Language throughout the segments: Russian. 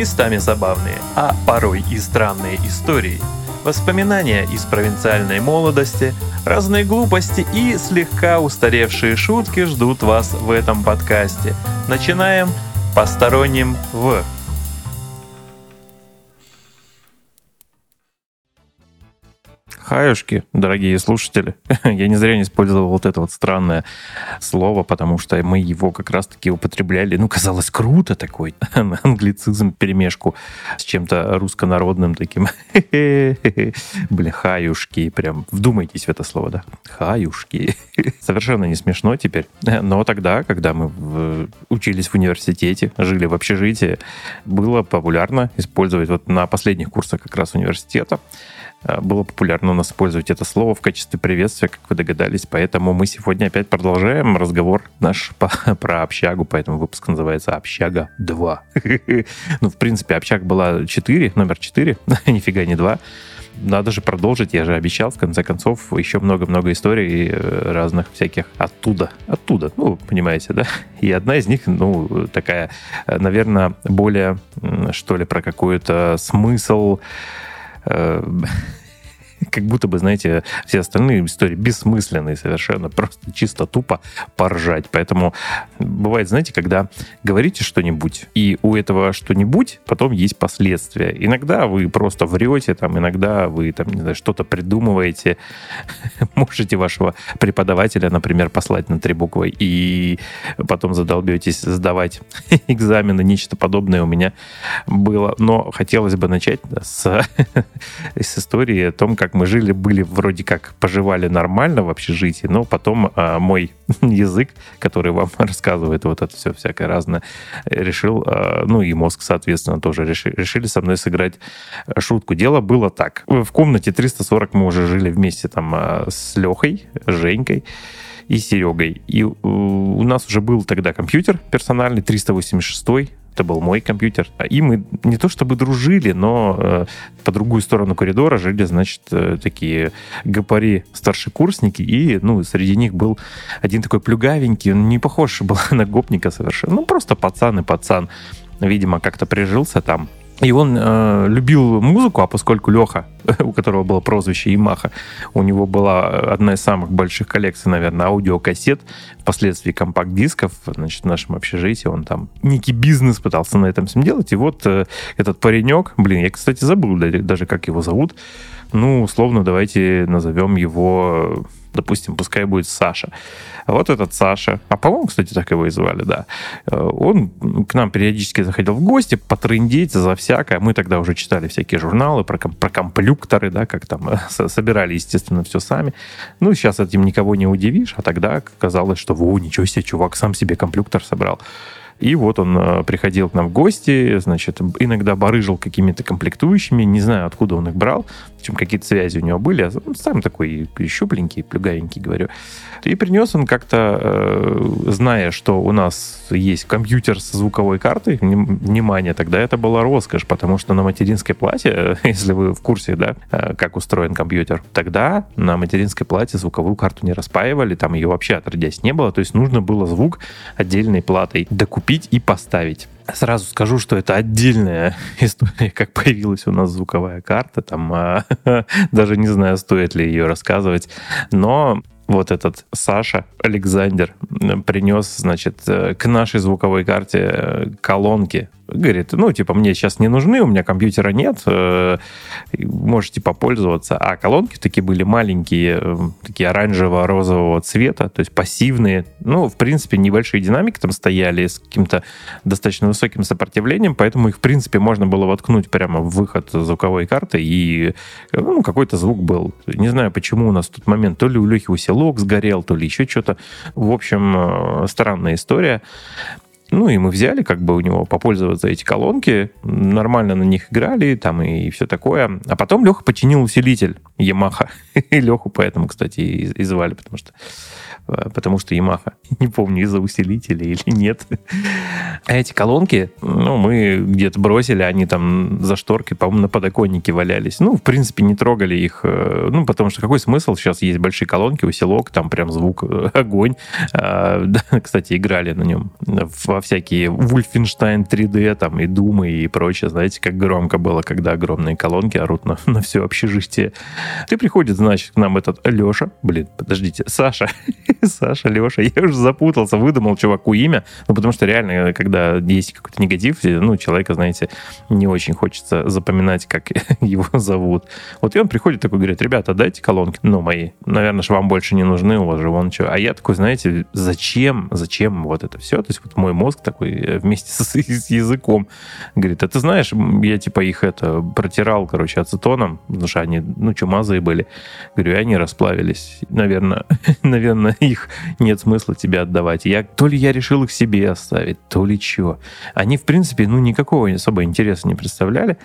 местами забавные, а порой и странные истории, воспоминания из провинциальной молодости, разные глупости и слегка устаревшие шутки ждут вас в этом подкасте. Начинаем посторонним в... Хаюшки, дорогие слушатели. Я не зря не использовал вот это вот странное слово, потому что мы его как раз-таки употребляли. Ну, казалось, круто такой англицизм перемешку с чем-то руссконародным таким. Блин, хаюшки. Прям вдумайтесь в это слово, да? Хаюшки. Совершенно не смешно теперь. Но тогда, когда мы учились в университете, жили в общежитии, было популярно использовать вот на последних курсах как раз университета. Было популярно у нас использовать это слово в качестве приветствия, как вы догадались. Поэтому мы сегодня опять продолжаем разговор наш про общагу. Поэтому выпуск называется «Общага 2». Ну, в принципе, общага была 4, номер 4, нифига не 2. Надо же продолжить, я же обещал, в конце концов, еще много-много историй разных всяких оттуда, ну, понимаете, да? И одна из них, ну, такая, наверное, более, что ли, про какой-то смысл... Как будто бы, знаете, все остальные истории бессмысленные совершенно, просто чисто тупо поржать. Поэтому бывает, знаете, когда говорите что-нибудь, и у этого что-нибудь потом есть последствия. Иногда вы просто врете, там, иногда вы там, не знаю, что-то придумываете. Можете вашего преподавателя, например, послать на 3 буквы, и потом задолбетесь сдавать экзамены. Нечто подобное у меня было. Но хотелось бы начать с истории о том, как мы жили, были вроде как, поживали нормально в общежитии, но потом мой язык, который вам рассказывает вот это все всякое разное, решил, ну и мозг, соответственно, тоже решили со мной сыграть шутку. Дело было так. В комнате 340 мы уже жили вместе там с Лехой, Женькой и Серегой. И у нас уже был тогда компьютер персональный, 386-й. Это был мой компьютер. И мы не то чтобы дружили, но по другую сторону коридора жили, значит, такие гопари-старшекурсники. И, ну, среди них был один такой плюгавенький, он не похож был на гопника совершенно. Ну, просто пацан. Видимо, как-то прижился там. И он любил музыку, а поскольку Леха, у которого было прозвище Yamaha, у него была одна из самых больших коллекций, наверное, аудиокассет, впоследствии компакт-дисков, значит, в нашем общежитии, он там некий бизнес пытался на этом всем делать. И вот этот паренек, блин, я, кстати, забыл даже, как его зовут, ну, условно, давайте назовем его... Допустим, пускай будет Саша. А вот этот Саша, а по-моему, кстати, так его и звали, да. Он к нам периодически заходил в гости, потрындеть за всякое. Мы тогда уже читали всякие журналы про комплюкторы, да, как там собирали, естественно, все сами. Ну, сейчас этим никого не удивишь, а тогда казалось, что, о, ничего себе, чувак сам себе комплюктор собрал. И вот он приходил к нам в гости, значит, иногда барыжил какими-то комплектующими, не знаю, откуда он их брал, причем какие-то связи у него были, он сам такой щупленький, плюгавенький, говорю. И принес он как-то, зная, что у нас есть компьютер со звуковой картой, внимание, тогда это была роскошь, потому что на материнской плате, если вы в курсе, да, как устроен компьютер, тогда на материнской плате звуковую карту не распаивали, там ее вообще отродясь не было, то есть нужно было звук отдельной платой докупить и поставить. Сразу скажу, что это отдельная история, как появилась у нас звуковая карта. Там даже не знаю, стоит ли ее рассказывать. Но вот этот Саша Александр принес, значит, к нашей звуковой карте колонки. Говорит, ну, типа, мне сейчас не нужны, у меня компьютера нет, можете попользоваться. А колонки такие были маленькие, такие оранжево-розового цвета, то есть пассивные. Ну, в принципе, небольшие динамики там стояли с каким-то достаточно высоким сопротивлением, поэтому их, в принципе, можно было воткнуть прямо в выход звуковой карты, и, ну, какой-то звук был. Не знаю, почему у нас в тот момент то ли у Лехи усилок сгорел, то ли еще что-то. В общем, странная история. Ну, и мы взяли, как бы, у него попользоваться эти колонки, нормально на них играли, там, и все такое. А потом Леха починил усилитель Yamaha. И Леху поэтому, кстати, и звали, потому что Yamaha. Не помню, из-за усилителя или нет. А эти колонки, ну, мы где-то бросили, они там за шторкой, по-моему, на подоконнике валялись. Ну, в принципе, не трогали их, ну, потому что какой смысл? Сейчас есть большие колонки, усилок, там прям звук, огонь. Кстати, играли на нем в во всякие Wolfenstein 3D там, и Doom и прочее. Знаете, как громко было, когда огромные колонки орут на все общежитие. Ты приходит, значит, к нам этот Леша. Блин, подождите, Саша. Саша, Леша. Я уже запутался, выдумал чуваку имя. Ну, потому что реально, когда есть какой-то негатив, ну, человека, знаете, не очень хочется запоминать, как его зовут. Вот и он приходит такой, говорит, ребята, дайте колонки, ну, мои. Наверное, ж вам больше не нужны, у вас же вон что. А я такой, знаете, зачем вот это все? То есть вот мой мозг такой вместе с языком говорит, а ты знаешь, я типа их это протирал, короче, ацетоном, потому что они, ну, чумазые были. Говорю, и они расплавились. Наверное, их нет смысла тебе отдавать. То ли я решил их себе оставить, то ли чего. Они, в принципе, ну, никакого особо интереса не представляли.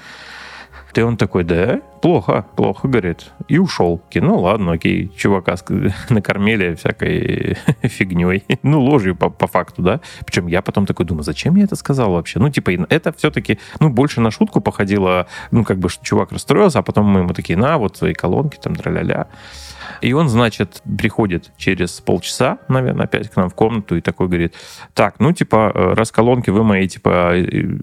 И он такой, да, плохо, говорит. И ушел. Ну, ладно, окей, чувака накормили всякой фигней. Ну, ложью по факту, да. Причем я потом такой думаю, зачем я это сказал вообще? Ну, типа, это все-таки, ну, больше на шутку походило, ну, как бы, что чувак расстроился, а потом мы ему такие, на, вот свои колонки, там, тра-ля-ля. И он, значит, приходит через полчаса, наверное, опять к нам в комнату и такой говорит, так, ну, типа, раз колонки вы мои, типа,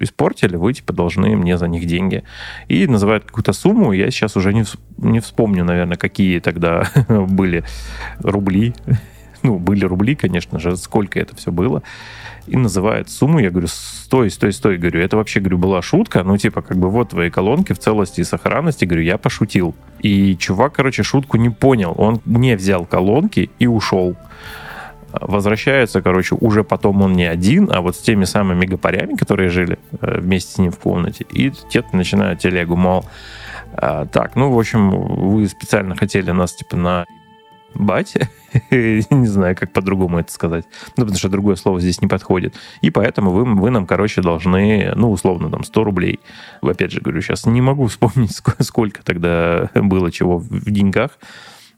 испортили, вы, типа, должны мне за них деньги. И называют какую-то сумму, я сейчас уже не вспомню, наверное, какие тогда были рубли. Ну, были рубли, конечно же, сколько это все было. И называет сумму, я говорю, стой, говорю, это вообще, говорю, была шутка, ну, типа, как бы, вот твои колонки в целости и сохранности, говорю, я пошутил. И чувак, короче, шутку не понял, он не взял колонки и ушел. Возвращается, короче, уже потом он не один, а вот с теми самыми гопарями, которые жили вместе с ним в комнате, и те начинают телегу, мол, так, ну, в общем, вы специально хотели нас, типа, наебать, не знаю, как по-другому это сказать, ну, потому что другое слово здесь не подходит, и поэтому вы нам, короче, должны, ну, условно, там, 100 рублей. Опять же, говорю, сейчас не могу вспомнить, сколько тогда было чего в деньгах.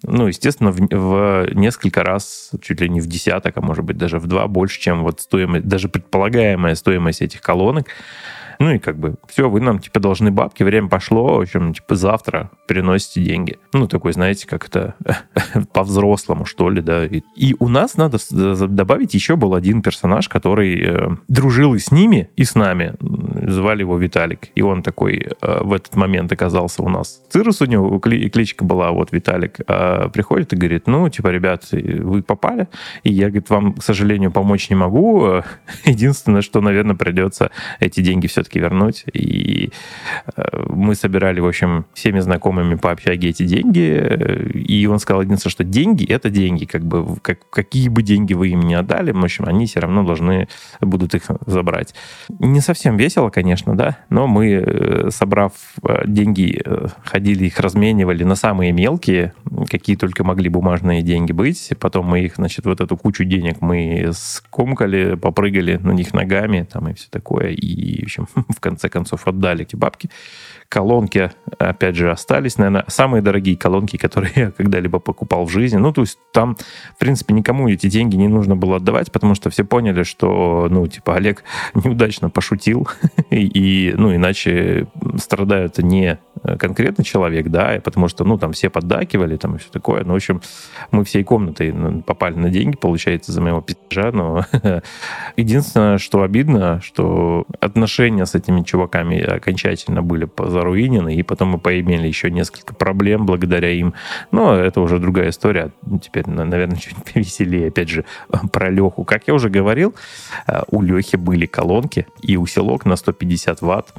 Ну, естественно, в несколько раз, чуть ли не в десяток, а может быть даже в два больше, чем вот стоимость, даже предполагаемая стоимость этих колонок. Ну и как бы, все, вы нам, типа, должны бабки, время пошло, в общем, типа, завтра переносите деньги. Ну, такой, знаете, как-то по-взрослому, что ли, да. И у нас, надо добавить, еще был один персонаж, который дружил и с ними, и с нами. Звали его Виталик. И он такой в этот момент оказался у нас. Цирус у него, кличка была, вот, Виталик, приходит и говорит, ну, типа, ребят, вы попали, и я, говорит, вам, к сожалению, помочь не могу. Единственное, что, наверное, придется эти деньги все вернуть. И мы собирали, в общем, всеми знакомыми по общаге эти деньги, и он сказал единственное, что деньги — это деньги, как бы, какие бы деньги вы им не отдали, в общем, они все равно должны будут их забрать. Не совсем весело, конечно, да, но мы, собрав деньги, ходили, их разменивали на самые мелкие, какие только могли бумажные деньги быть, потом мы их, значит, вот эту кучу денег мы скомкали, попрыгали на них ногами, там, и все такое, и, в общем, в конце концов, отдали эти бабки. Колонки, опять же, остались. Наверное, самые дорогие колонки, которые я когда-либо покупал в жизни. Ну, то есть там, в принципе, никому эти деньги не нужно было отдавать, потому что все поняли, что, ну, типа, Олег неудачно пошутил. И, ну, иначе страдают не конкретно человек, да, потому что, ну, там все поддакивали, там и все такое. Ну, в общем, мы всей комнатой попали на деньги, получается, за моего пиздежа. Но единственное, что обидно, что отношения с этими чуваками окончательно были заруинены, и потом мы поимели еще несколько проблем благодаря им. Но это уже другая история. Теперь, наверное, чуть повеселее. Опять же, про Леху. Как я уже говорил, у Лехи были колонки и усилок на 150 ватт.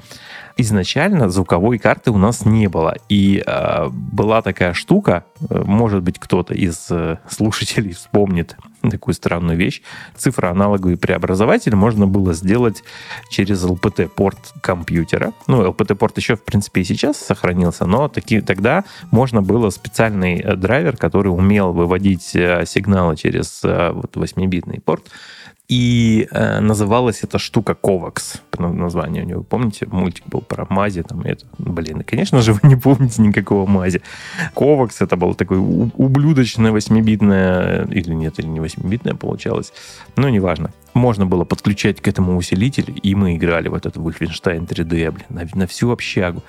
Изначально звуковой карты у нас не было. И была такая штука, может быть, кто-то из слушателей вспомнит такую странную вещь. Цифроаналоговый преобразователь можно было сделать через LPT-порт компьютера. Ну, LPT-порт еще, в принципе, и сейчас сохранился, но тогда можно было специальный драйвер, который умел выводить сигналы через вот, 8-битный порт. И называлась эта штука Ковакс. Название у него, помните, мультик был про мази. Там, это, блин, конечно же, вы не помните никакого мази. Ковакс — это было такое ублюдочное 8-битное, или нет, или не 8-битное получалось. Ну, неважно. Можно было подключать к этому усилитель, и мы играли вот этот Wolfenstein 3D, блин, на всю общагу.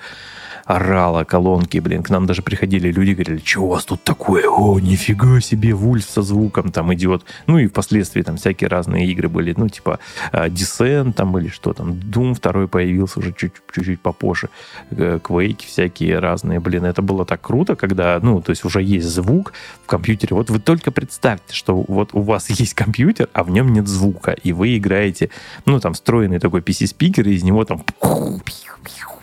орала колонки, блин. К нам даже приходили люди, говорили, что у вас тут такое? О, нифига себе, вульф со звуком там идет. Ну и впоследствии там всякие разные игры были, ну типа Descent там или что там, Doom второй появился уже чуть-чуть попозже, Quake всякие разные, блин. Это было так круто, когда, ну, то есть уже есть звук в компьютере. Вот вы только представьте, что вот у вас есть компьютер, а в нем нет звука, и вы играете, ну, там, встроенный такой PC-спикер, и из него там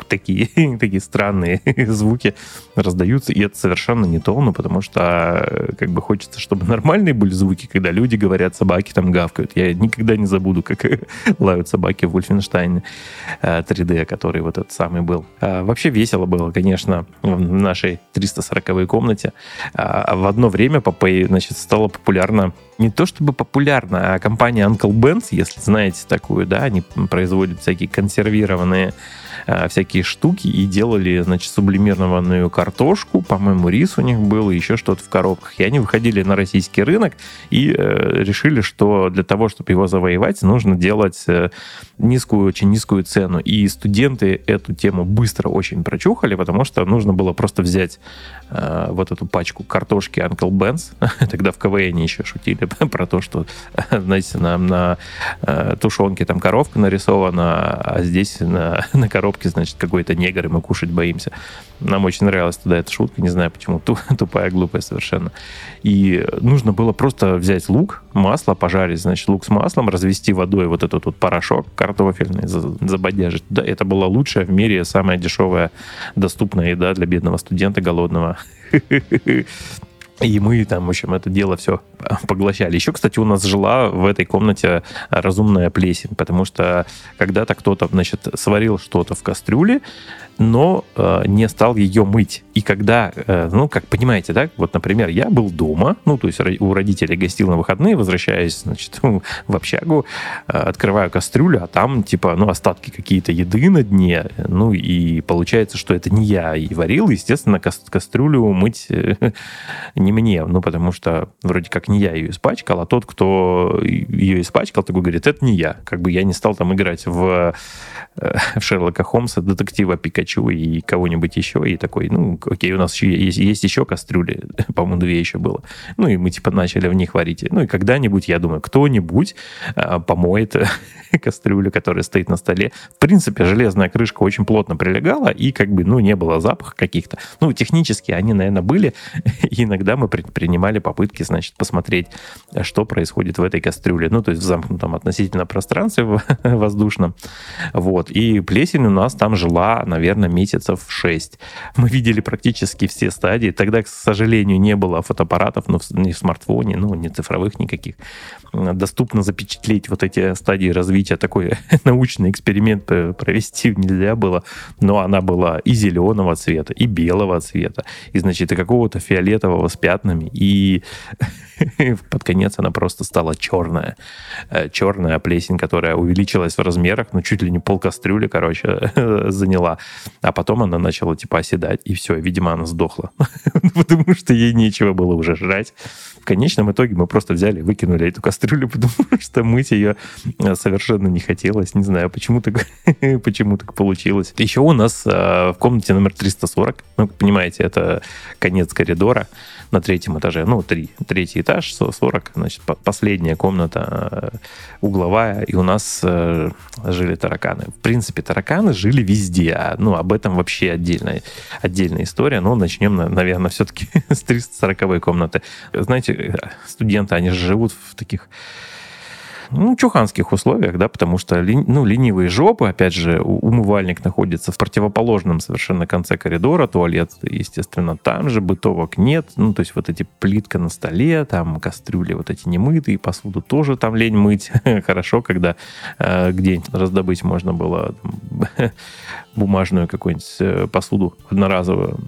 такие странные звуки раздаются, и это совершенно не то, ну, потому что как бы хочется, чтобы нормальные были звуки, когда люди говорят, собаки там гавкают. Я никогда не забуду, как лают собаки в Wolfenstein 3D, который вот этот самый был. Вообще весело было, конечно, в нашей 340-й комнате. В одно время, значит, стало популярно, не то чтобы популярно, а компания Uncle Benz, если знаете такую, да, они производят всякие консервированные всякие штуки и делали, значит, сублимированную картошку, по-моему, рис у них был и еще что-то в коробках. И они выходили на российский рынок и решили, что для того, чтобы его завоевать, нужно делать низкую, очень низкую цену. И студенты эту тему быстро очень прочухали, потому что нужно было просто взять вот эту пачку картошки Uncle Benz. Тогда в КВН еще шутили про то, что, знаете, на тушенке там коровка нарисована, а здесь на коробке, значит, какой-то негр, и мы кушать боимся. Нам очень нравилась тогда эта шутка, не знаю почему, тупая, глупая совершенно. И нужно было просто взять лук, масло, пожарить, значит, лук с маслом, развести водой вот этот вот порошок картофельный, забодяжить. Да, это была лучшая в мире, самая дешевая доступная еда для бедного студента голодного. И мы там, в общем, это дело все поглощали. Еще, кстати, у нас жила в этой комнате разумная плесень, потому что когда-то кто-то, значит, сварил что-то в кастрюле, но не стал ее мыть. И когда, ну, как понимаете, да, вот, например, я был дома, ну, то есть у родителей гостил на выходные, возвращаюсь, значит, в общагу, открываю кастрюлю, а там, типа, ну, остатки какие-то еды на дне, ну, и получается, что это не я и варил, естественно, кастрюлю мыть... не мне, ну, потому что вроде как не я ее испачкал, а тот, кто ее испачкал, такой говорит, это не я. Как бы я не стал там играть в Шерлока Холмса, детектива Пикачу и кого-нибудь еще, и такой, ну, окей, у нас еще есть еще кастрюли, по-моему, 2 еще было. Ну, и мы, типа, начали в них варить. Ну, и когда-нибудь, я думаю, кто-нибудь помоет кастрюлю, которая стоит на столе. В принципе, железная крышка очень плотно прилегала, и как бы, ну, не было запаха каких-то. Ну, технически они, наверное, были, и иногда мы предпринимали попытки, значит, посмотреть, что происходит в этой кастрюле. Ну, то есть в замкнутом относительно пространстве воздушном. Вот. И плесень у нас там жила, наверное, месяцев 6. Мы видели практически все стадии. Тогда, к сожалению, не было фотоаппаратов, ну, ни в смартфоне, ну, ни цифровых никаких. Доступно запечатлеть вот эти стадии развития. Такой научный эксперимент провести нельзя было. Но она была и зеленого цвета, и белого цвета, и, значит, и какого-то фиолетового с пятнами, и под конец она просто стала черная. Черная плесень, которая увеличилась в размерах, ну, чуть ли не пол кастрюли, короче, заняла. А потом она начала, типа, оседать, и все, видимо, она сдохла. Потому что ей нечего было уже жрать. В конечном итоге мы просто взяли и выкинули эту кастрюлю, потому что мыть ее совершенно не хотелось. Не знаю, почему так получилось. Еще у нас в комнате номер 340, ну, понимаете, это конец коридора на третьем этаже, ну, третий этаж, 40, значит, последняя комната угловая, и у нас жили тараканы. В принципе, тараканы жили везде, ну, об этом вообще отдельная история, но начнем, наверное, все-таки с 340-й комнаты. Знаете, студенты, они же живут в таких... ну, чуханских условиях, да, потому что, ну, ленивые жопы, опять же, умывальник находится в противоположном совершенно конце коридора, туалет, естественно, там же, бытовок нет, ну, то есть вот эти плитка на столе, там кастрюли вот эти немытые, посуду тоже там лень мыть. Хорошо, когда где-нибудь раздобыть можно было там бумажную какую-нибудь посуду одноразовую.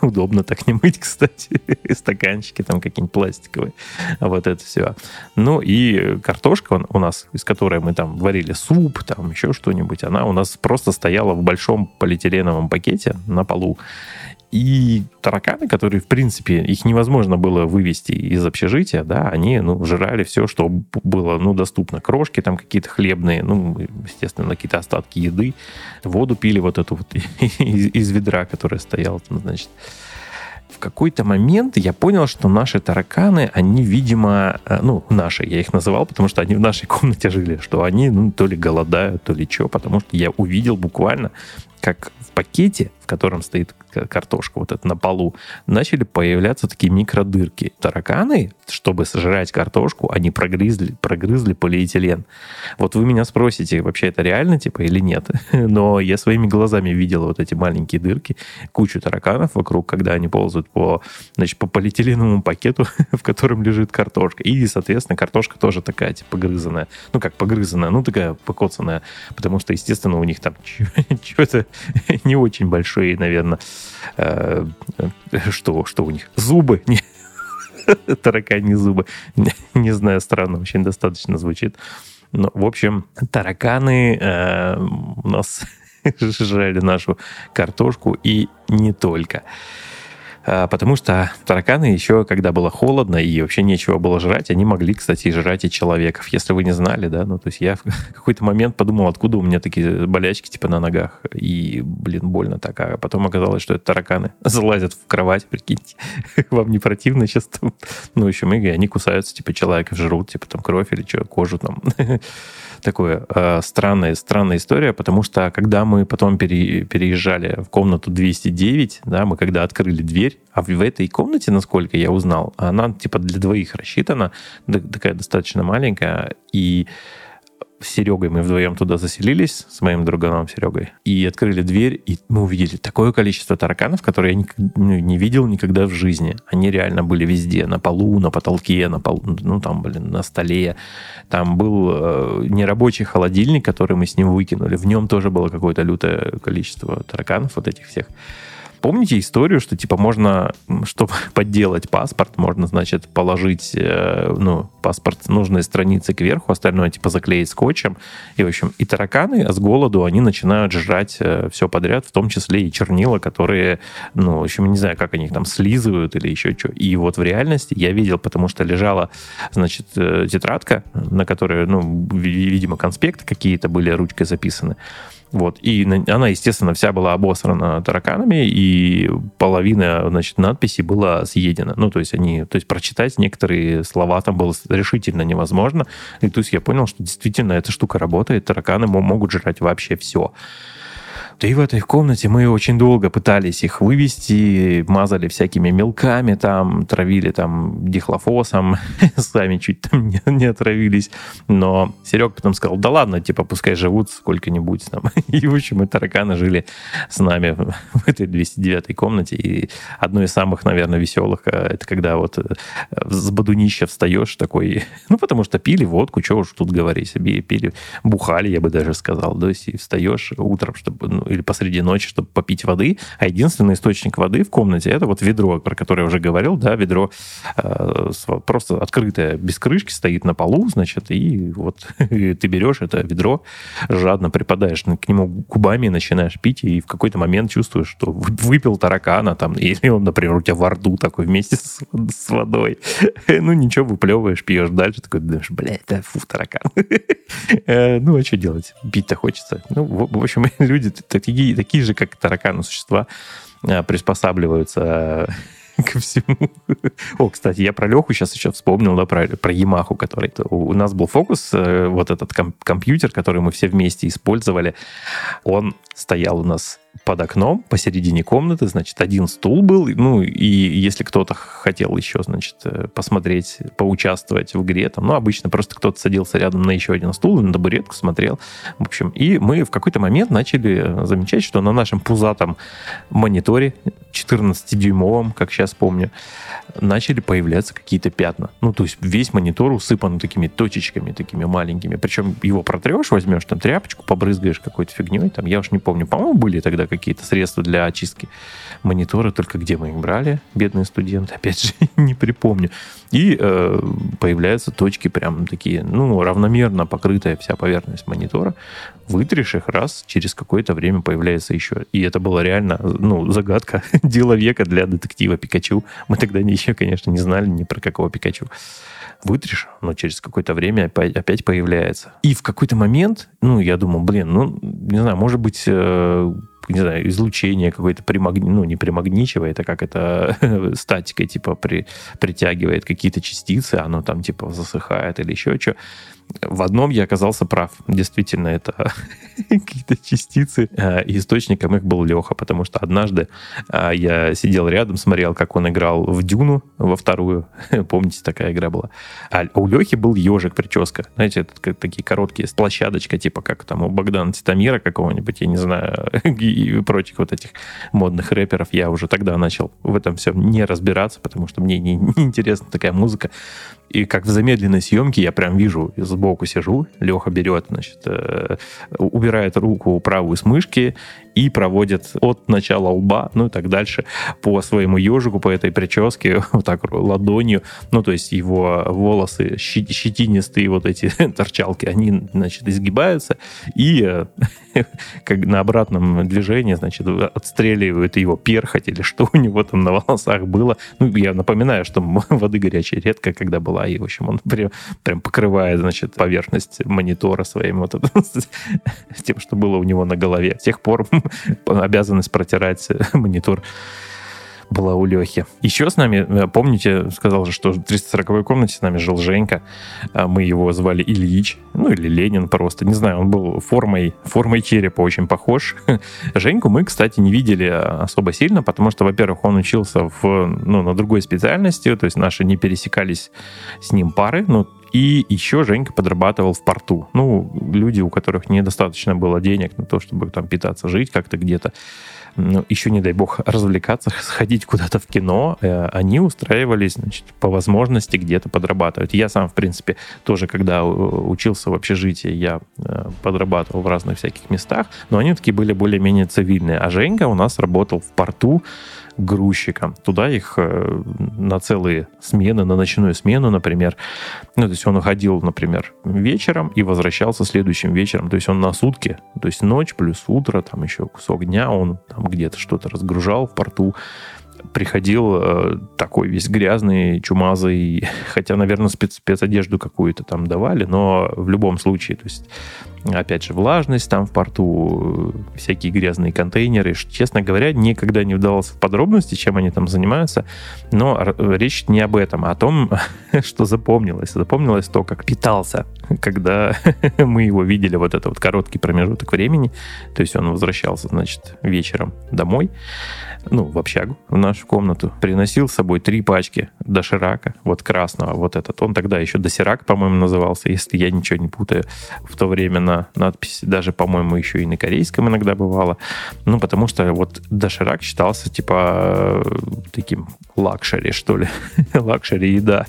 Удобно так не мыть, кстати. Стаканчики там какие-нибудь пластиковые. Вот это все. Ну и картошка у нас, из которой мы там варили суп, там еще что-нибудь, она у нас просто стояла в большом полиэтиленовом пакете на полу. И тараканы, которые, в принципе, их невозможно было вывести из общежития, да, они, ну, жрали все, что было, ну, доступно. Крошки там какие-то хлебные, ну, естественно, какие-то остатки еды. Воду пили вот эту вот из ведра, которая стояла там, значит. В какой-то момент я понял, что наши тараканы, они, видимо, ну, наши, я их называл, потому что они в нашей комнате жили, что они, ну, то ли голодают, то ли что, потому что я увидел буквально, как в пакете, в котором стоит картошка вот эта на полу, начали появляться такие микродырки. Тараканы, чтобы сожрать картошку, они прогрызли полиэтилен. Вот вы меня спросите, вообще это реально, типа, или нет? Но я своими глазами видел вот эти маленькие дырки, кучу тараканов вокруг, когда они ползают по, значит, по полиэтиленовому пакету, в котором лежит картошка. И, соответственно, картошка тоже такая, типа, грызаная. Ну, как погрызанная, ну, такая покоцанная, потому что, естественно, у них там что-то не очень большие, наверное, что у них? Зубы. Таракани зубы. Не знаю, странно, очень достаточно звучит. Но, в общем, тараканы у нас жрали нашу картошку и не только. Потому что тараканы еще, когда было холодно и вообще нечего было жрать, они могли, кстати, жрать и человеков, если вы не знали, да, ну, то есть я в какой-то момент подумал, откуда у меня такие болячки, типа, на ногах, и, блин, больно так, а потом оказалось, что это тараканы залазят в кровать, прикиньте, вам не противно сейчас там, ну, еще мы, они кусаются, типа, человеков жрут, типа, там, кровь или что, кожу там, такое, странная история, потому что, когда мы потом переезжали в комнату 209, да, мы когда открыли дверь, а в этой комнате, насколько я узнал, она типа для двоих рассчитана, такая достаточно маленькая, и с Серегой мы вдвоем туда заселились, с моим друганом Серегой, и открыли дверь, и мы увидели такое количество тараканов, которые я не видел никогда в жизни. Они реально были везде, на полу, на потолке, ну там, блин, на столе. Там был нерабочий холодильник, который мы с ним выкинули, в нем тоже было какое-то лютое количество тараканов вот этих всех. Помните историю, что, типа, можно, чтобы подделать паспорт, можно, значит, положить, ну, паспорт нужной страницы кверху, остальное, типа, заклеить скотчем. И, в общем, и тараканы с голоду, они начинают жрать все подряд, в том числе и чернила, которые, ну, в общем, не знаю, как они их там слизывают или еще что. И вот в реальности я видел, потому что лежала, значит, тетрадка, на которой, ну, видимо, конспекты какие-то были ручкой записаны. Вот. И она, естественно, вся была обосрана тараканами, и половина, значит, надписей была съедена. Ну, то есть они, то есть прочитать некоторые слова там было решительно невозможно. И то есть я понял, что действительно эта штука работает, тараканы могут жрать вообще все. Да и в этой комнате мы очень долго пытались их вывести, мазали всякими мелками там, травили там дихлофосом, сами чуть там не отравились. Но Серега потом сказал, да ладно, типа, пускай живут сколько-нибудь там. И, в общем, и тараканы жили с нами в этой 209-й комнате. И одно из самых, наверное, веселых, это когда вот с бодунища встаешь такой, ну, потому что пили водку, что уж тут говорить, пили, бухали, я бы даже сказал. То есть встаешь утром, чтобы, ну, или посреди ночи, чтобы попить воды, а единственный источник воды в комнате — это вот ведро, про которое я уже говорил, да, ведро просто открытое, без крышки, стоит на полу, значит, и вот и ты берешь это ведро, жадно припадаешь к нему губами, начинаешь пить, и в какой-то момент чувствуешь, что выпил таракана, там, или он, например, у тебя во рту такой вместе с водой, ну, ничего, выплевываешь, пьешь дальше, такой, думаешь, бля, это фу, таракан. Ну, а что делать? Пить-то хочется. Ну, в общем, люди такие же, как тараканы, существа приспосабливаются ко всему. О, кстати, я про Леху сейчас еще вспомнил, да, про Yamaha, который... У нас был фокус, вот этот компьютер, который мы все вместе использовали, он стоял у нас под окном, посередине комнаты, значит, один стул был, ну, и если кто-то хотел еще, значит, посмотреть, поучаствовать в игре, там, ну, обычно просто кто-то садился рядом на еще один стул, на табуретку смотрел, в общем, и мы в какой-то момент начали замечать, что на нашем пузатом мониторе, 14-дюймовом, как сейчас помню, начали появляться какие-то пятна, ну, то есть весь монитор усыпан такими точечками, такими маленькими, причем его протрешь, возьмешь там тряпочку, побрызгаешь какой-то фигней, там, я уж не помню, по-моему, были тогда тогда какие-то средства для очистки монитора, только где мы их брали, бедные студенты, опять же, не припомню. И появляются точки прям такие, ну, равномерно покрытая вся поверхность монитора. Вытрешь их раз, через какое-то время появляется еще. И это была реально, ну, загадка, дело века для детектива Пикачу. Мы тогда еще, конечно, не знали ни про какого Пикачу. Вытрешь, но через какое-то время опять появляется. И в какой-то момент, ну, я думал, блин, ну, не знаю, может быть, не знаю, излучение какое-то, ну, не примагничивает, а как это статикой, типа, притягивает какие-то частицы, оно там, типа, засыхает или еще что. В одном я оказался прав. Действительно, это какие-то частицы. Источником их был Леха, потому что однажды я сидел рядом, смотрел, как он играл в Дюну, во вторую. Помните, такая игра была. А у Лехи был ежик-прическа. Знаете, это такие короткие, площадочка, типа как там у Богдана Титомира какого-нибудь, я не знаю, и прочих вот этих модных рэперов. Я уже тогда начал в этом всем не разбираться, потому что мне не интересна такая музыка. И как в замедленной съемке я прям вижу, сбоку сижу, Леха берет, значит, убирает руку правую с мышки и проводит от начала лба, ну и так дальше, по своему ежику, по этой прическе, вот так ладонью. Ну, то есть его волосы, щетинистые вот эти торчалки, они, значит, изгибаются и как на обратном движении, значит, отстреливают его перхоть или что у него там на волосах было. Ну, я напоминаю, что воды горячей редко когда была, и, в общем, он прям покрывает, значит, поверхность монитора своим вот этим, тем, что было у него на голове. С тех пор обязанность протирать монитор была у Лехи. Еще с нами, помните, сказал же, что в 340-й комнате с нами жил Женька. Мы его звали Ильич, ну или Ленин просто, не знаю, он был формой черепа очень похож. Женьку мы, кстати, не видели особо сильно, потому что, во-первых, он учился на другой специальности, то есть наши не пересекались с ним пары, и еще Женька подрабатывал в порту. Ну, люди, у которых недостаточно было денег на то, чтобы там питаться, жить как-то где-то, еще, не дай бог, развлекаться, сходить куда-то в кино, они устраивались, значит, по возможности где-то подрабатывать. Я сам, в принципе, тоже, когда учился в общежитии, я подрабатывал в разных всяких местах, но они такие были более-менее цивильные. А Женька у нас работал в порту грузчиком. Туда их на целые смены, на ночную смену, например. Ну, то есть он уходил, например, вечером и возвращался следующим вечером. То есть он на сутки, то есть ночь плюс утро, там еще кусок дня, он там где-то что-то разгружал в порту. Приходил такой весь грязный, чумазый, хотя, наверное, спецодежду какую-то там давали, но в любом случае, то есть, опять же, влажность там в порту, всякие грязные контейнеры. Честно говоря, никогда не вдавался в подробности, чем они там занимаются, но речь не об этом, а о том, что запомнилось. Запомнилось то, как питался, когда мы его видели, вот этот вот короткий промежуток времени, то есть он возвращался, значит, вечером домой, ну, в общагу, в нашу комнату, приносил с собой 3 пачки доширака, вот красного, вот этот. Он тогда еще досирак, по-моему, назывался, если я ничего не путаю. В то время на надписи даже, по-моему, еще и на корейском иногда бывало. Ну, потому что вот доширак считался, типа, таким лакшери, что ли. Лакшери еда.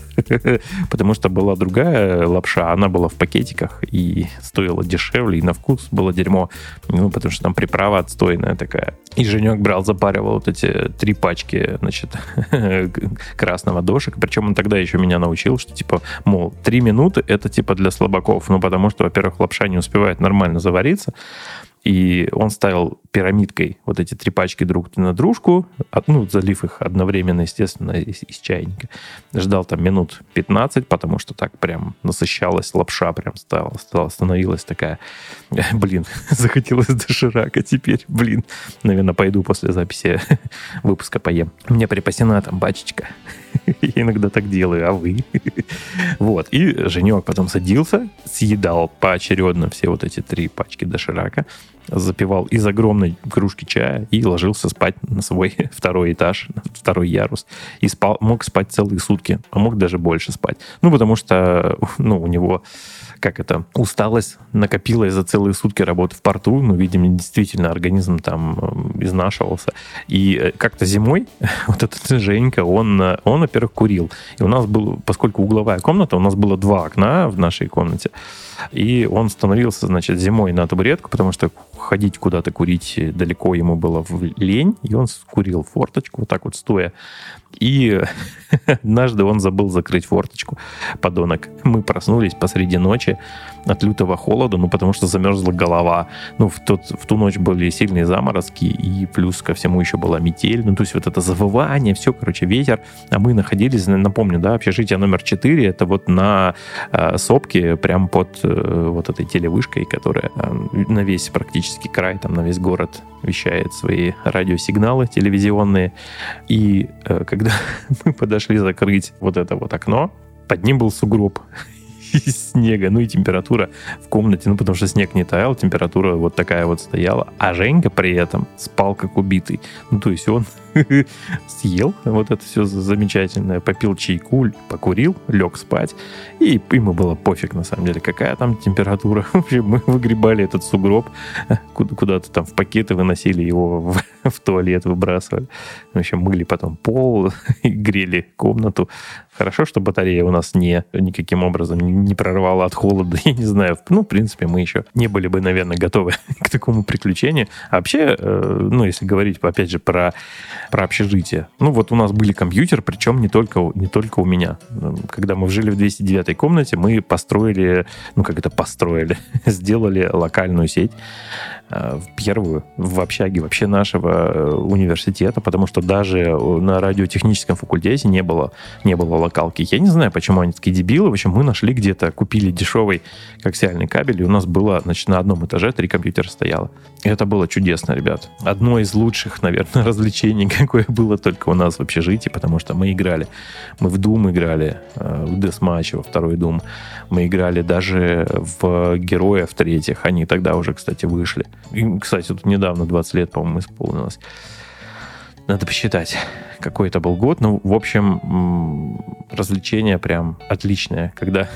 Потому что была другая лапша, она была в пакетиках и стоила дешевле, и на вкус было дерьмо. Ну, потому что там приправа отстойная такая. И Женек брал, запаривал вот эти 3 пачки, значит, красного дошика. Причем он тогда еще меня научил, что, типа, мол, 3 минуты это, типа, для слабаков. Ну, потому что, во-первых, лапша не успевает нормально завариться. И он ставил пирамидкой вот эти 3 пачки друг на дружку, залив их одновременно, естественно, из чайника. Ждал там минут 15, потому что так прям насыщалась лапша, прям становилась такая, блин, захотелось доширака теперь, блин. Наверное, пойду после записи выпуска поем. Мне припасена там бачечка. Я иногда так делаю, а вы? Вот, и Женек потом садился, съедал поочередно все вот эти 3 пачки доширака, запивал из огромной кружки чая и ложился спать на свой 2-й этаж, 2-й ярус. И мог спать целые сутки, а мог даже больше спать. Ну, потому что, у него, усталость накопилась за целые сутки работы в порту. Ну, видимо, действительно, организм там изнашивался. И как-то зимой вот этот Женька, он, во-первых, курил. И у нас был, поскольку угловая комната, у нас было 2 окна в нашей комнате. И он становился, значит, зимой на табуретку, потому что ходить куда-то курить далеко ему было в лень, и он курил форточку вот так вот стоя. И однажды он забыл закрыть форточку, подонок. Мы проснулись посреди ночи от лютого холода, ну, потому что замерзла голова. Ну, в ту ночь были сильные заморозки, и плюс ко всему еще была метель. Ну, то есть вот это завывание, все, короче, ветер. А мы находились, напомню, да, общежитие номер 4, это вот на сопке, прям под вот этой телевышкой, которая на весь практически край, там, на весь город вещает свои радиосигналы телевизионные. И когда мы подошли закрыть вот это вот окно, под ним был сугроб из снега, ну и температура в комнате, ну потому что снег не таял, температура вот такая вот стояла, а Женька при этом спал как убитый, ну то есть он съел вот это все замечательное, попил чайку, покурил, лег спать, и ему было пофиг на самом деле, какая там температура. В общем, мы выгребали этот сугроб, куда-то там в пакеты выносили его, в туалет выбрасывали. В общем, мыли потом пол и грели комнату. Хорошо, что батарея у нас никаким образом не прорвала от холода, я не знаю. Ну, в принципе, мы еще не были бы, наверное, готовы к такому приключению. А вообще, ну, если говорить, опять же, про общежитие. Ну, вот у нас были компьютер, причем не только у меня. Когда мы жили в 209-й комнате, мы сделали локальную сеть, первую в общаге вообще нашего университета, потому что даже на радиотехническом факультете не было локалки. Я не знаю, почему они такие дебилы. В общем, мы нашли где-то, купили дешевый коаксиальный кабель, и у нас было, значит, на одном этаже 3 компьютера стояло. И это было чудесно, ребят. Одно из лучших, наверное, развлечений, какое было только у нас в общежитии, потому что мы играли. Мы в Doom играли, в Deathmatch, во второй Doom. Мы играли даже в Героя, в третьих. Они тогда уже, кстати, вышли. И, кстати, тут недавно 20 лет, по-моему, исполнилось. Надо посчитать, какой это был год. Ну, в общем, развлечение прям отличное, когда...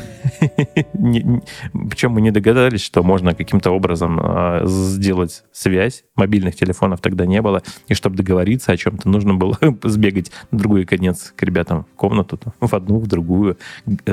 Причем мы не догадались, что можно каким-то образом сделать связь. Мобильных телефонов тогда не было. И чтобы договориться о чем-то, нужно было сбегать на другой конец к ребятам в комнату, в одну, в другую,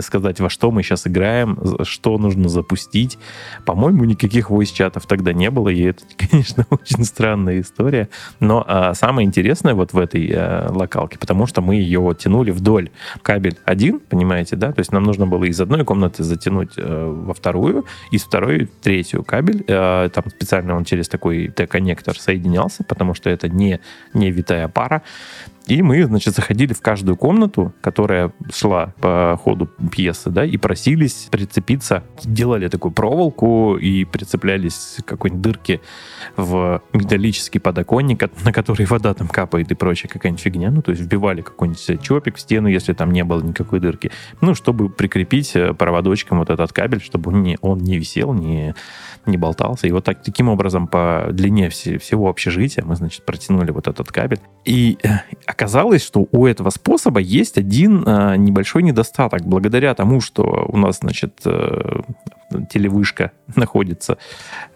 сказать, во что мы сейчас играем, что нужно запустить. По-моему, никаких voice-чатов тогда не было, и это, конечно, очень странная история. Но самое интересное вот в этой локалке, потому что мы ее тянули вдоль. Кабель один, понимаете, да? То есть нам нужно было из одной комнаты затянуть во вторую, из второй в третью кабель. Там специально он через такой Т-коннектор соединялся, потому что это не витая пара. И мы, значит, заходили в каждую комнату, которая шла по ходу пьесы, да, и просились прицепиться. Делали такую проволоку и прицеплялись к какой-нибудь дырке в металлический подоконник, на который вода там капает и прочая какая-нибудь фигня. Ну, то есть вбивали какой-нибудь чопик в стену, если там не было никакой дырки. Ну, чтобы прикрепить проводочком вот этот кабель, чтобы он не висел, не болтался. И вот таким образом по длине всего общежития мы, значит, протянули вот этот кабель. И оказалось, что у этого способа есть один небольшой недостаток. Благодаря тому, что у нас, значит, телевышка находится,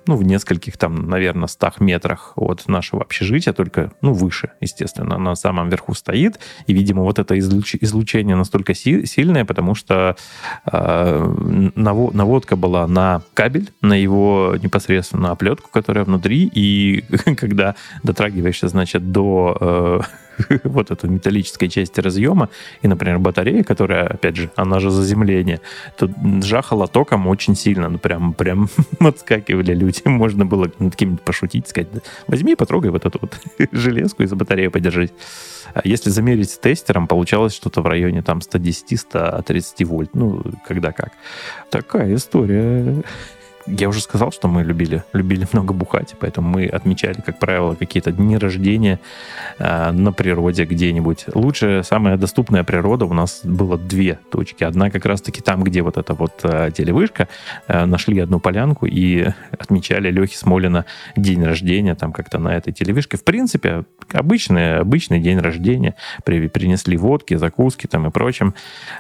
ну, в нескольких там, наверное, 100 метрах от нашего общежития, только, ну, выше, естественно, она на самом верху стоит, и, видимо, вот это излучение настолько сильное, потому что наводка была на кабель, на его непосредственно оплетку, которая внутри, и когда дотрагиваешься, значит, до... вот эту металлической части разъема, и, например, батарея, которая, опять же, она же заземление, то жахала током очень сильно, ну, прям отскакивали люди, можно было над кем-нибудь пошутить, сказать, возьми и потрогай вот эту вот железку и за батарею подержись. Если замерить с тестером, получалось что-то в районе там 110-130 вольт, ну, когда как. Такая история... Я уже сказал, что мы любили много бухать, поэтому мы отмечали, как правило, какие-то дни рождения на природе где-нибудь. Лучше, самая доступная природа, у нас было 2 точки. Одна как раз-таки там, где вот эта вот телевышка. Нашли одну полянку и отмечали Лехи Смолина день рождения там как-то на этой телевышке. В принципе, обычный день рождения. Принесли водки, закуски там и прочим.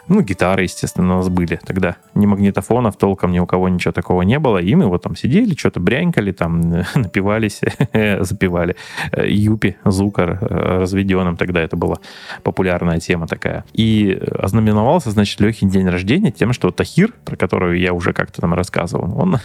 Ну, гитары, естественно, у нас были тогда. Ни магнитофонов толком, ни у кого ничего такого не было. дело, и мы вот там сидели, что-то брянькали, там напивались, запивали юпи, зукор разведенным, тогда это была популярная тема такая. И ознаменовался, значит, Лехин день рождения тем, что Тахир, про которого я уже как-то там рассказывал, он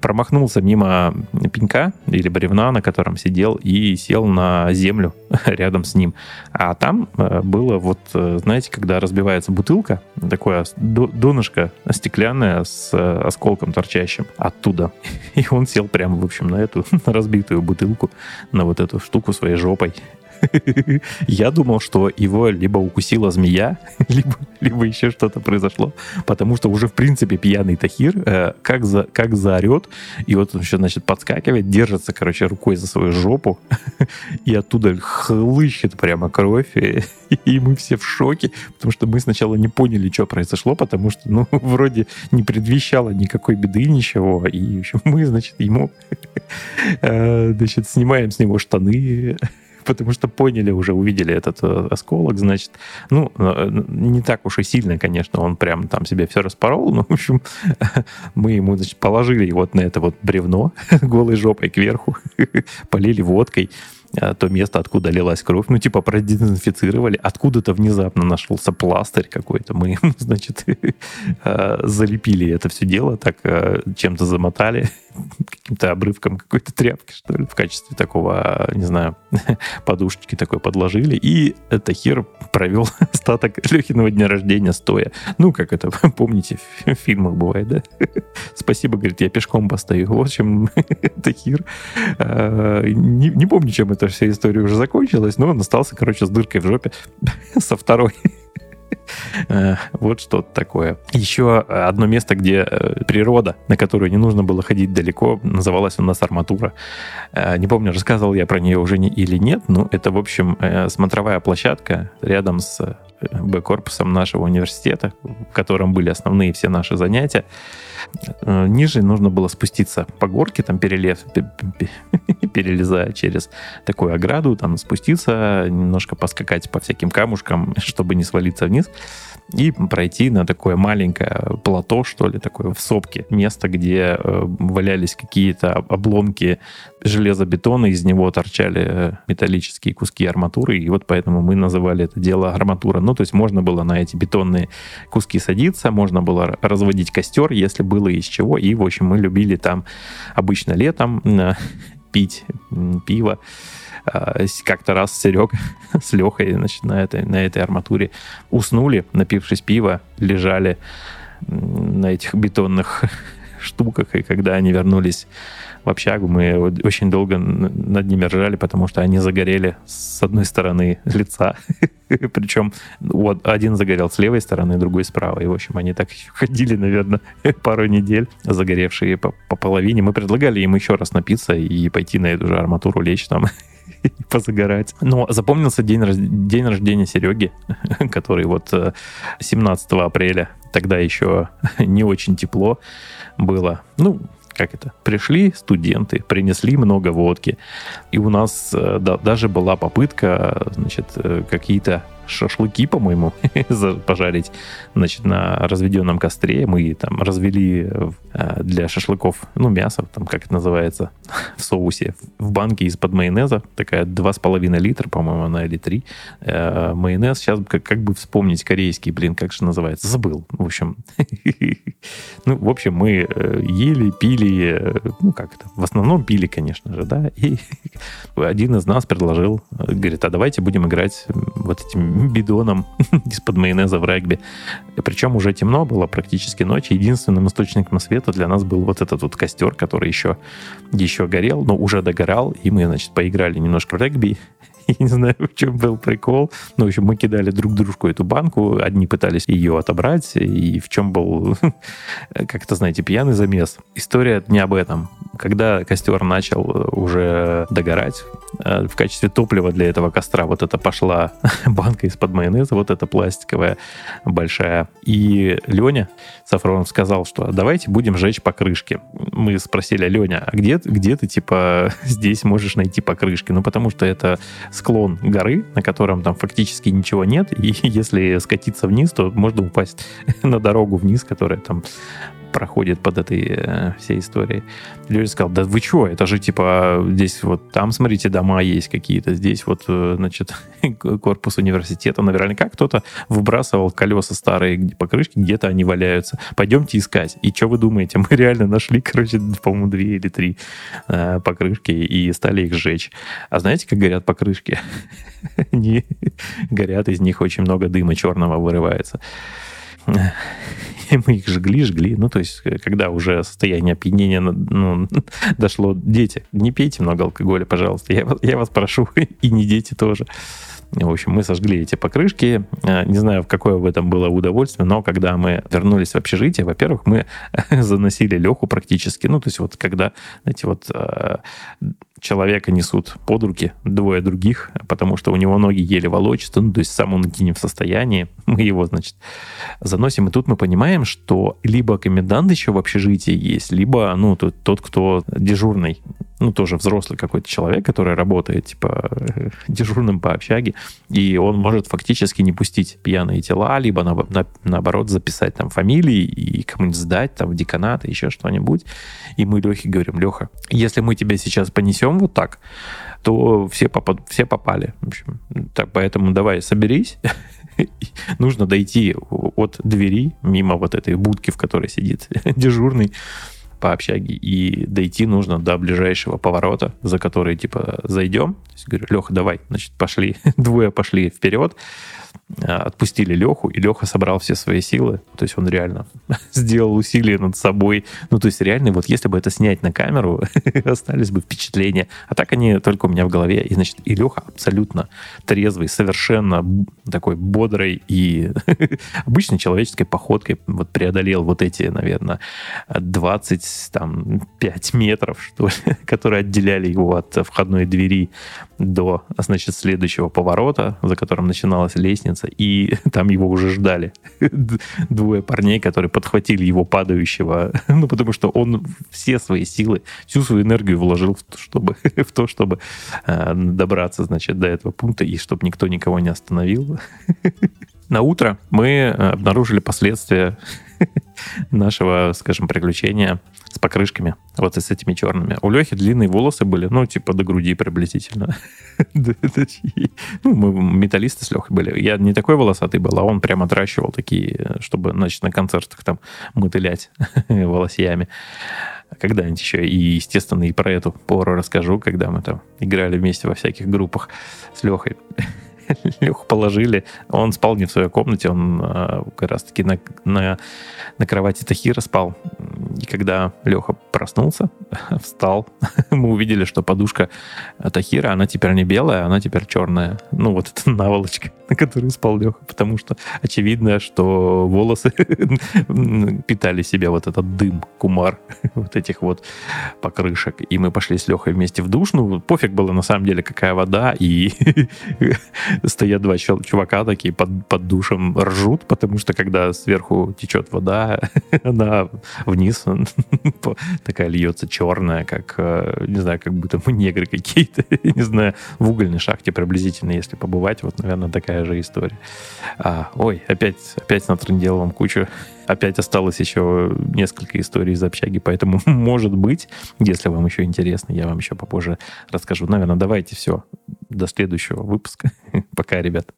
промахнулся мимо пенька или бревна, на котором сидел, и сел на землю рядом с ним. А там было вот, знаете, когда разбивается бутылка, такое донышко стеклянное с осколком торчащим оттуда. И он сел прямо, в общем, на эту разбитую бутылку, на вот эту штуку своей жопой. Я думал, что его либо укусила змея, либо еще что-то произошло, потому что уже, в принципе, пьяный Тахир как заорет, и вот он еще, значит, подскакивает, держится, короче, рукой за свою жопу, и оттуда хлыщет прямо кровь, и мы все в шоке, потому что мы сначала не поняли, что произошло, потому что, ну, вроде не предвещало никакой беды, ничего, и, в общем, мы, значит, ему, значит, снимаем с него штаны, потому что поняли уже, увидели этот осколок, значит, ну, не так уж и сильно, конечно, он прям там себе все распорол, но, в общем, мы ему, значит, положили вот на это вот бревно голой жопой кверху, полили водкой то место, откуда лилась кровь, ну, типа, продезинфицировали, откуда-то внезапно нашелся пластырь какой-то, мы, значит, залепили это все дело, так чем-то замотали, каким-то обрывком какой-то тряпки, что ли, в качестве такого, не знаю, подушечки такой подложили, и Тахир провел остаток Лехиного дня рождения стоя. Ну, как это, помните, в фильмах бывает, да? Спасибо, говорит, я пешком постою. Вот чем Тахир. Не помню, чем эта вся история уже закончилась, но он остался, короче, с дыркой в жопе со второй. Вот что-то такое. Еще одно место, где природа, на которую не нужно было ходить далеко, называлась у нас Арматура. Не помню, рассказывал я про нее уже или нет, но это, в общем, смотровая площадка рядом с Б-корпусом нашего университета, в котором были основные все наши занятия. Ниже нужно было спуститься по горке, там перелезая через такую ограду, там спуститься, немножко поскакать по всяким камушкам, чтобы не свалиться вниз, и пройти на такое маленькое плато, что ли, такое в сопке, место, где валялись какие-то обломки железобетона, из него торчали металлические куски арматуры, и вот поэтому мы называли это дело арматура. Ну, то есть можно было на эти бетонные куски садиться, можно было разводить костер, если было из чего, и, в общем, мы любили там обычно летом пить пиво. Как-то раз Серега с Лехой, значит, на этой арматуре уснули, напившись пива, лежали на этих бетонных штуках, и когда они вернулись в общагу, мы очень долго над ними ржали, потому что они загорели с одной стороны лица, причем вот один загорел с левой стороны, другой с правой, и, в общем, они так ходили, наверное, пару недель, загоревшие по половине. Мы предлагали им еще раз напиться и пойти на эту же арматуру лечь там и позагорать. Но запомнился день рождения Сереги, который вот 17 апреля, тогда еще не очень тепло было. Ну, как это? Пришли студенты, принесли много водки. И у нас даже была попытка, значит, какие-то шашлыки, по-моему, пожарить, значит, на разведенном костре. Мы там развели для шашлыков, ну, мясо, там, как это называется, в соусе, в банке из-под майонеза, такая 2,5 литра, по-моему, она, или 3. Майонез, сейчас как бы вспомнить корейский, блин, как же называется, забыл, в общем. Ну, в общем, мы ели, пили, ну, как это, в основном пили, конечно же, да, и один из нас предложил, говорит, а давайте будем играть вот этим бидоном из-под майонеза в регби. Причем уже темно было, практически ночь. Единственным источником света для нас был вот этот вот костер, который еще горел, но уже догорал. И мы, значит, поиграли немножко в регби. Я не знаю, в чем был прикол. Но, в общем, мы кидали друг дружку эту банку. Одни пытались ее отобрать. И в чем был, как-то, знаете, пьяный замес. История не об этом. Когда костер начал уже догорать, в качестве топлива для этого костра вот это пошла банка из-под майонеза, вот эта пластиковая, большая. И Леня Сафронов сказал, что давайте будем жечь покрышки. Мы спросили, Леня, а где ты, типа, здесь можешь найти покрышки? Ну, потому что это склон горы, на котором там фактически ничего нет, и если скатиться вниз, то можно упасть на дорогу вниз, которая там проходит под этой всей историей. Люди сказали, да вы чего, это же типа здесь вот там, смотрите, дома есть какие-то, здесь вот, значит, корпус университета. Наверняка кто-то выбрасывал колеса старые покрышки, где-то они валяются. Пойдемте искать. И что вы думаете? Мы реально нашли, короче, по-моему, 2 или 3 покрышки и стали их сжечь. А знаете, как горят покрышки? Они горят, из них очень много дыма черного вырывается. И мы их жгли. Ну, то есть, когда уже состояние опьянения дошло. Дети, не пейте много алкоголя, пожалуйста. Я вас прошу. И не дети тоже. В общем, мы сожгли эти покрышки. Не знаю, какое в этом было удовольствие, но когда мы вернулись в общежитие, во-первых, мы заносили Леху практически. Ну, то есть, вот когда, знаете, вот... человека несут под руки 2 других, потому что у него ноги еле волочатся, ну, то есть сам он не в состоянии, мы его, значит, заносим. И тут мы понимаем, что либо комендант еще в общежитии есть, либо, ну, тот, кто дежурный, ну, тоже взрослый какой-то человек, который работает, типа, дежурным по общаге, и он может фактически не пустить пьяные тела, либо, наоборот, записать там фамилии и кому-нибудь сдать, там, в деканат, еще что-нибудь. И мы Лехе говорим: Леха, если мы тебя сейчас понесем вот так, то все попали. В общем, так, поэтому давай соберись. Нужно дойти от двери, мимо вот этой будки, в которой сидит дежурный по общаге, и дойти нужно до ближайшего поворота, за который, типа, зайдем. То есть, говорю: Леха, давай, значит, пошли. 2 пошли вперед, отпустили Леху, и Леха собрал все свои силы. То есть он реально сделал усилие над собой. Ну, то есть реально, вот если бы это снять на камеру, остались бы впечатления. А так они только у меня в голове. И, значит, и Леха абсолютно трезвый, совершенно такой бодрый и обычной человеческой походкой вот преодолел вот эти, наверное, 25 метров, что ли, которые отделяли его от входной двери до, значит, следующего поворота, за которым начиналась лестница, и там его уже ждали 2 парней, которые подхватили его падающего, ну, потому что он все свои силы, всю свою энергию вложил в то, чтобы добраться, значит, до этого пункта, и чтобы никто никого не остановил. На утро мы обнаружили последствия нашего, скажем, приключения с покрышками, вот и с этими черными. У Лехи длинные волосы были, ну, типа, до груди приблизительно. Ну, мы металлисты с Лехой были. Я не такой волосатый был, а он прям отращивал такие, чтобы, значит, на концертах там мотылять волосьями. Когда-нибудь еще, и, естественно, и про эту пору расскажу, когда мы там играли вместе во всяких группах с Лехой. Леху положили. Он спал не в своей комнате, он как раз-таки на кровати Тахира спал. И когда Леха проснулся, встал, мы увидели, что подушка Тахира, она теперь не белая, она теперь черная. Ну, вот эта наволочка, на которой спал Леха, потому что очевидно, что волосы питали себя вот этот дым, кумар вот этих вот покрышек. И мы пошли с Лехой вместе в душ. Ну, пофиг было, на самом деле, какая вода, и стоят 2 чувака такие под душем, ржут, потому что когда сверху течет вода, она вниз такая льется черная, как, не знаю, как будто мы негры какие-то, не знаю, в угольной шахте приблизительно, если побывать, вот, наверное, такая же история. Ой, опять натрындел вам кучу. Опять осталось еще несколько историй из общаги, поэтому, может быть, если вам еще интересно, я вам еще попозже расскажу. Наверное, давайте все. До следующего выпуска. Пока, ребят.